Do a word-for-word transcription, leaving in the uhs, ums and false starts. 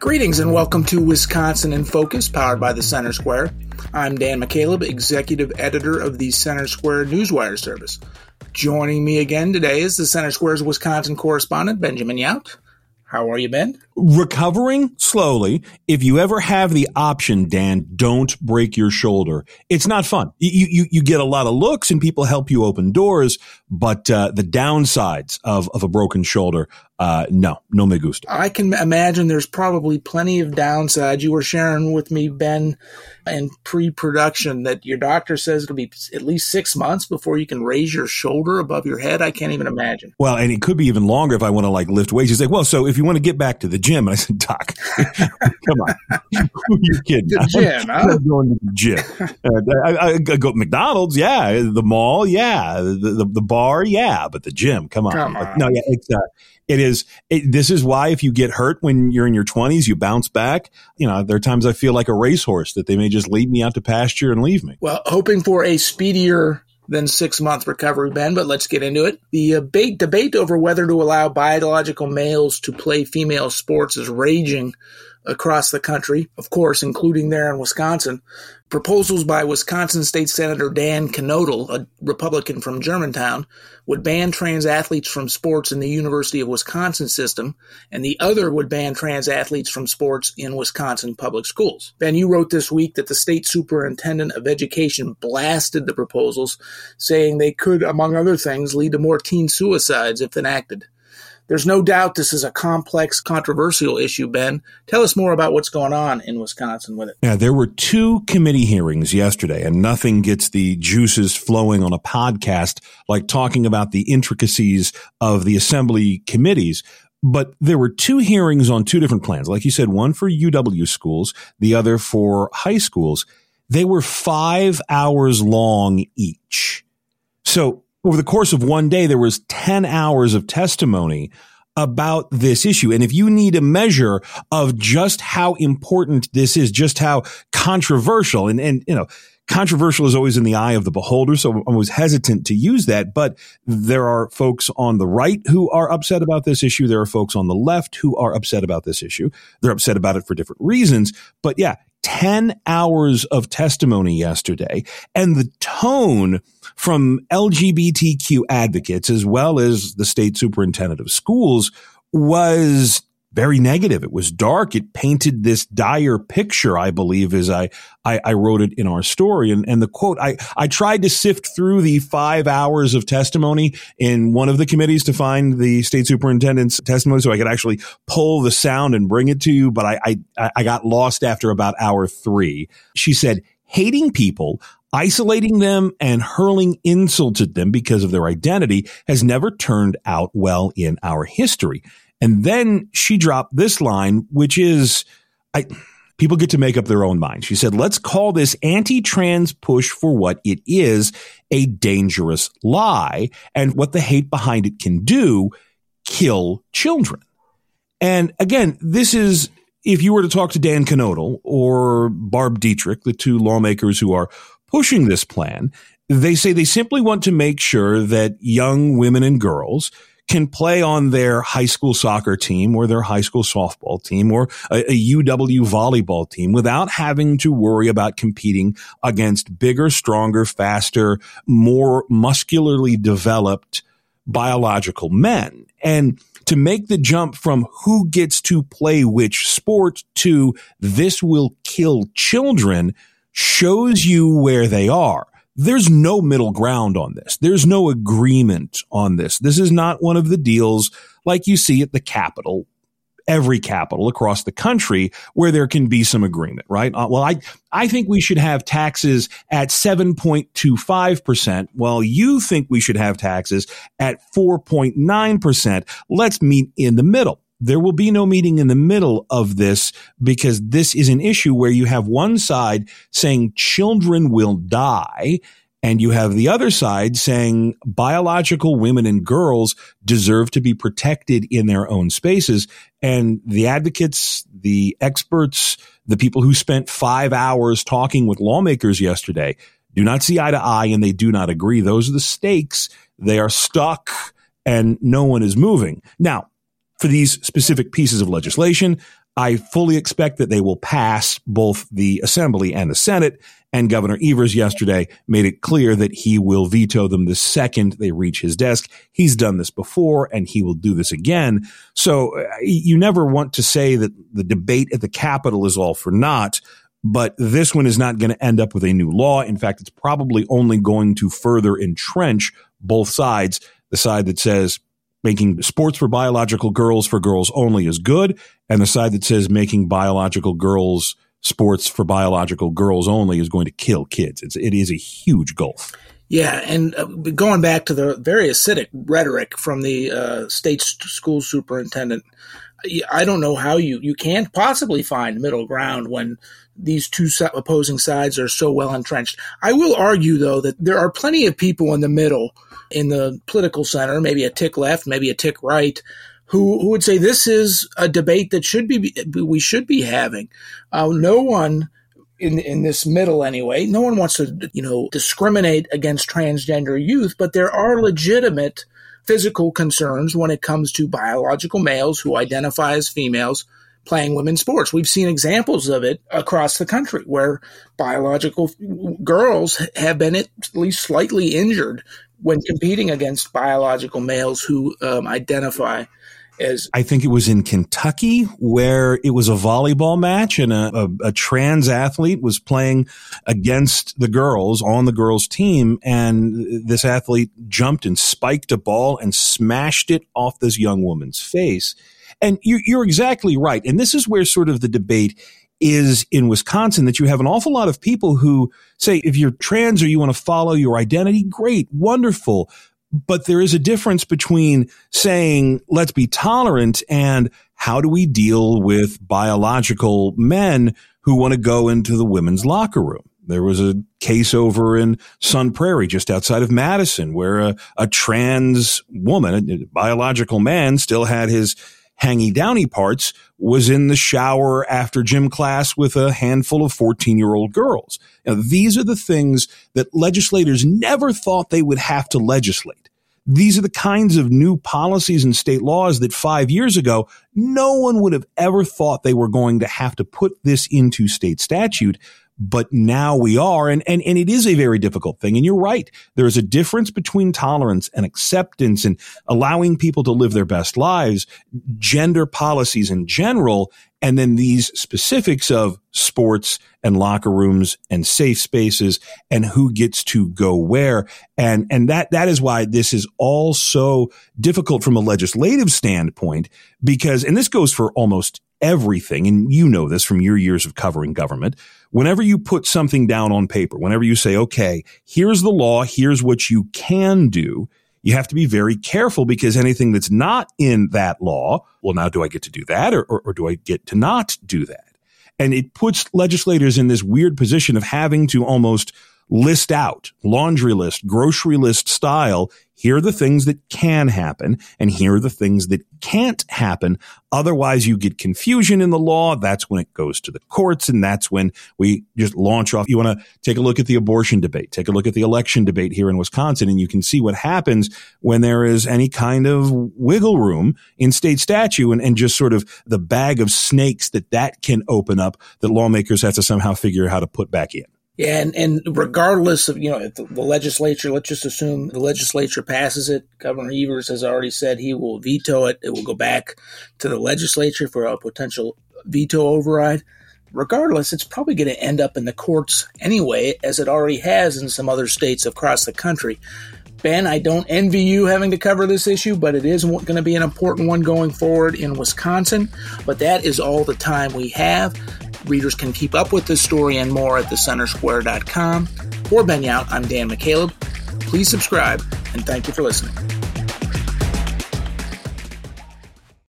Greetings and welcome to Wisconsin in Focus, powered by the Center Square. I'm Dan McCaleb, Executive Editor of the Center Square Newswire Service. Joining me again today is the Center Square's Wisconsin correspondent, Benjamin Yount. How are you, Ben? Recovering slowly. If you ever have the option, Dan, don't break your shoulder. It's not fun. You you, you get a lot of looks and people help you open doors, but uh, the downsides of, of a broken shoulder, Uh, no, no me gusta. I can imagine there's probably plenty of downsides. You were sharing with me, Ben, in pre-production that your doctor says it'll be at least six months before you can raise your shoulder above your head. I can't even imagine. Well, and it could be even longer if I want to like lift weights. He's like, well, so if you want to get back to the gym, and I said, Doc, come on, who are you kidding? The gym, I'm, huh? I'm going to the gym. uh, I, I, I go to McDonald's, yeah, the mall, yeah, the the, the bar, yeah, but the gym, come on. Come on. Like, no, yeah, it's. Uh, It is. It, this is why if you get hurt when you're in your twenties, you bounce back. You know, there are times I feel like a racehorse that they may just lead me out to pasture and leave me. Well, hoping for a speedier than six month recovery, Ben, but let's get into it. The uh, debate, debate over whether to allow biological males to play female sports is raging across the country, of course, including there in Wisconsin. Proposals by Wisconsin State Senator Dan Knodl, a Republican from Germantown, would ban trans athletes from sports in the University of Wisconsin system, and the other would ban trans athletes from sports in Wisconsin public schools. Ben, you wrote this week that the state superintendent of education blasted the proposals, saying they could, among other things, lead to more teen suicides if enacted. There's no doubt this is a complex, controversial issue, Ben. Tell us more about what's going on in Wisconsin with it. Yeah, there were two committee hearings yesterday, and nothing gets the juices flowing on a podcast like talking about the intricacies of the assembly committees. But there were two hearings on two different plans. Like you said, one for U W schools, the other for high schools. They were five hours long each. So over the course of one day, there was ten hours of testimony about this issue. And if you need a measure of just how important this is, just how controversial, and, and you know, controversial is always in the eye of the beholder, so I'm always hesitant to use that. But there are folks on the right who are upset about this issue. There are folks on the left who are upset about this issue. They're upset about it for different reasons. But yeah, ten hours of testimony yesterday, and the tone from L G B T Q advocates as well as the state superintendent of schools was very negative. It was dark. It painted this dire picture, I believe, as I, I, I wrote it in our story. And, and the quote, I, I tried to sift through the five hours of testimony in one of the committees to find the state superintendent's testimony so I could actually pull the sound and bring it to you. But I, I, I got lost after about hour three. She said, hating people, isolating them, and hurling insults at them because of their identity has never turned out well in our history. And then she dropped this line, which is, I, people get to make up their own mind. She said, let's call this anti-trans push for what it is, a dangerous lie, and what the hate behind it can do, kill children. And again, this is, if you were to talk to Dan Knodl or Barb Dietrich, the two lawmakers who are pushing this plan, they say they simply want to make sure that young women and girls can play on their high school soccer team or their high school softball team or a, a U W volleyball team without having to worry about competing against bigger, stronger, faster, more muscularly developed biological men. And to make the jump from who gets to play which sport to this will kill children shows you where they are. There's no middle ground on this. There's no agreement on this. This is not one of the deals like you see at the Capitol, every Capitol across the country, where there can be some agreement, right? Uh, well, I, I think we should have taxes at seven point two five percent. Well, you think we should have taxes at four point nine percent. Let's meet in the middle. There will be no meeting in the middle of this because this is an issue where you have one side saying children will die and you have the other side saying biological women and girls deserve to be protected in their own spaces. And the advocates, the experts, the people who spent five hours talking with lawmakers yesterday do not see eye to eye and they do not agree. Those are the stakes. They are stuck and no one is moving. Now, for these specific pieces of legislation, I fully expect that they will pass both the Assembly and the Senate, and Governor Evers yesterday made it clear that he will veto them the second they reach his desk. He's done this before, and he will do this again. So you never want to say that the debate at the Capitol is all for naught, but this one is not going to end up with a new law. In fact, it's probably only going to further entrench both sides, the side that says making sports for biological girls for girls only is good, and the side that says making biological girls sports for biological girls only is going to kill kids. It's, it is a huge gulf. Yeah, and going back to the very acidic rhetoric from the uh, state school superintendent, I don't know how you, you can't possibly find middle ground when these two opposing sides are so well entrenched. I will argue, though, that there are plenty of people in the middle, in the political center, maybe a tick left, maybe a tick right, who, who would say this is a debate that should be we should be having. Uh, no one in in this middle anyway, no one wants to you know discriminate against transgender youth, but there are legitimate physical concerns when it comes to biological males who identify as females playing women's sports. We've seen examples of it across the country where biological girls have been at least slightly injured when competing against biological males who um, identify as. I think it was in Kentucky where it was a volleyball match and a, a, a trans athlete was playing against the girls on the girls team. And this athlete jumped and spiked a ball and smashed it off this young woman's face. And you're, you're exactly right. And this is where sort of the debate is in Wisconsin, that you have an awful lot of people who say, if you're trans or you want to follow your identity, great, wonderful. But there is a difference between saying, let's be tolerant, and how do we deal with biological men who want to go into the women's locker room? There was a case over in Sun Prairie, just outside of Madison, where a, a trans woman, a biological man, still had his hangy-downy parts, was in the shower after gym class with a handful of fourteen-year-old girls. Now, these are the things that legislators never thought they would have to legislate. These are the kinds of new policies and state laws that five years ago, no one would have ever thought they were going to have to put this into state statute. But now we are, and, and, and it is a very difficult thing. And you're right. There is a difference between tolerance and acceptance and allowing people to live their best lives, gender policies in general, and then these specifics of sports and locker rooms and safe spaces and who gets to go where. And, and that, that is why this is all so difficult from a legislative standpoint, because, and this goes for almost everything, and you know this from your years of covering government, whenever you put something down on paper, whenever you say, okay, here's the law, here's what you can do, you have to be very careful, because anything that's not in that law, well, now do I get to do that or, or, or do I get to not do that? And it puts legislators in this weird position of having to almost list out, laundry list, grocery list style, here are the things that can happen, and here are the things that can't happen. Otherwise, you get confusion in the law. That's when it goes to the courts, and that's when we just launch off. You want to take a look at the abortion debate, take a look at the election debate here in Wisconsin, and you can see what happens when there is any kind of wiggle room in state statute and, and just sort of the bag of snakes that that can open up that lawmakers have to somehow figure out how to put back in. Yeah, and, and regardless of, you know, if the, the legislature, let's just assume the legislature passes it. Governor Evers has already said he will veto it. It will go back to the legislature for a potential veto override. Regardless, it's probably going to end up in the courts anyway, as it already has in some other states across the country. Ben, I don't envy you having to cover this issue, but it is going to be an important one going forward in Wisconsin. But that is all the time we have. Readers can keep up with this story and more at the center square dot com. For Ben Yount, I'm Dan McCaleb. Please subscribe, and thank you for listening.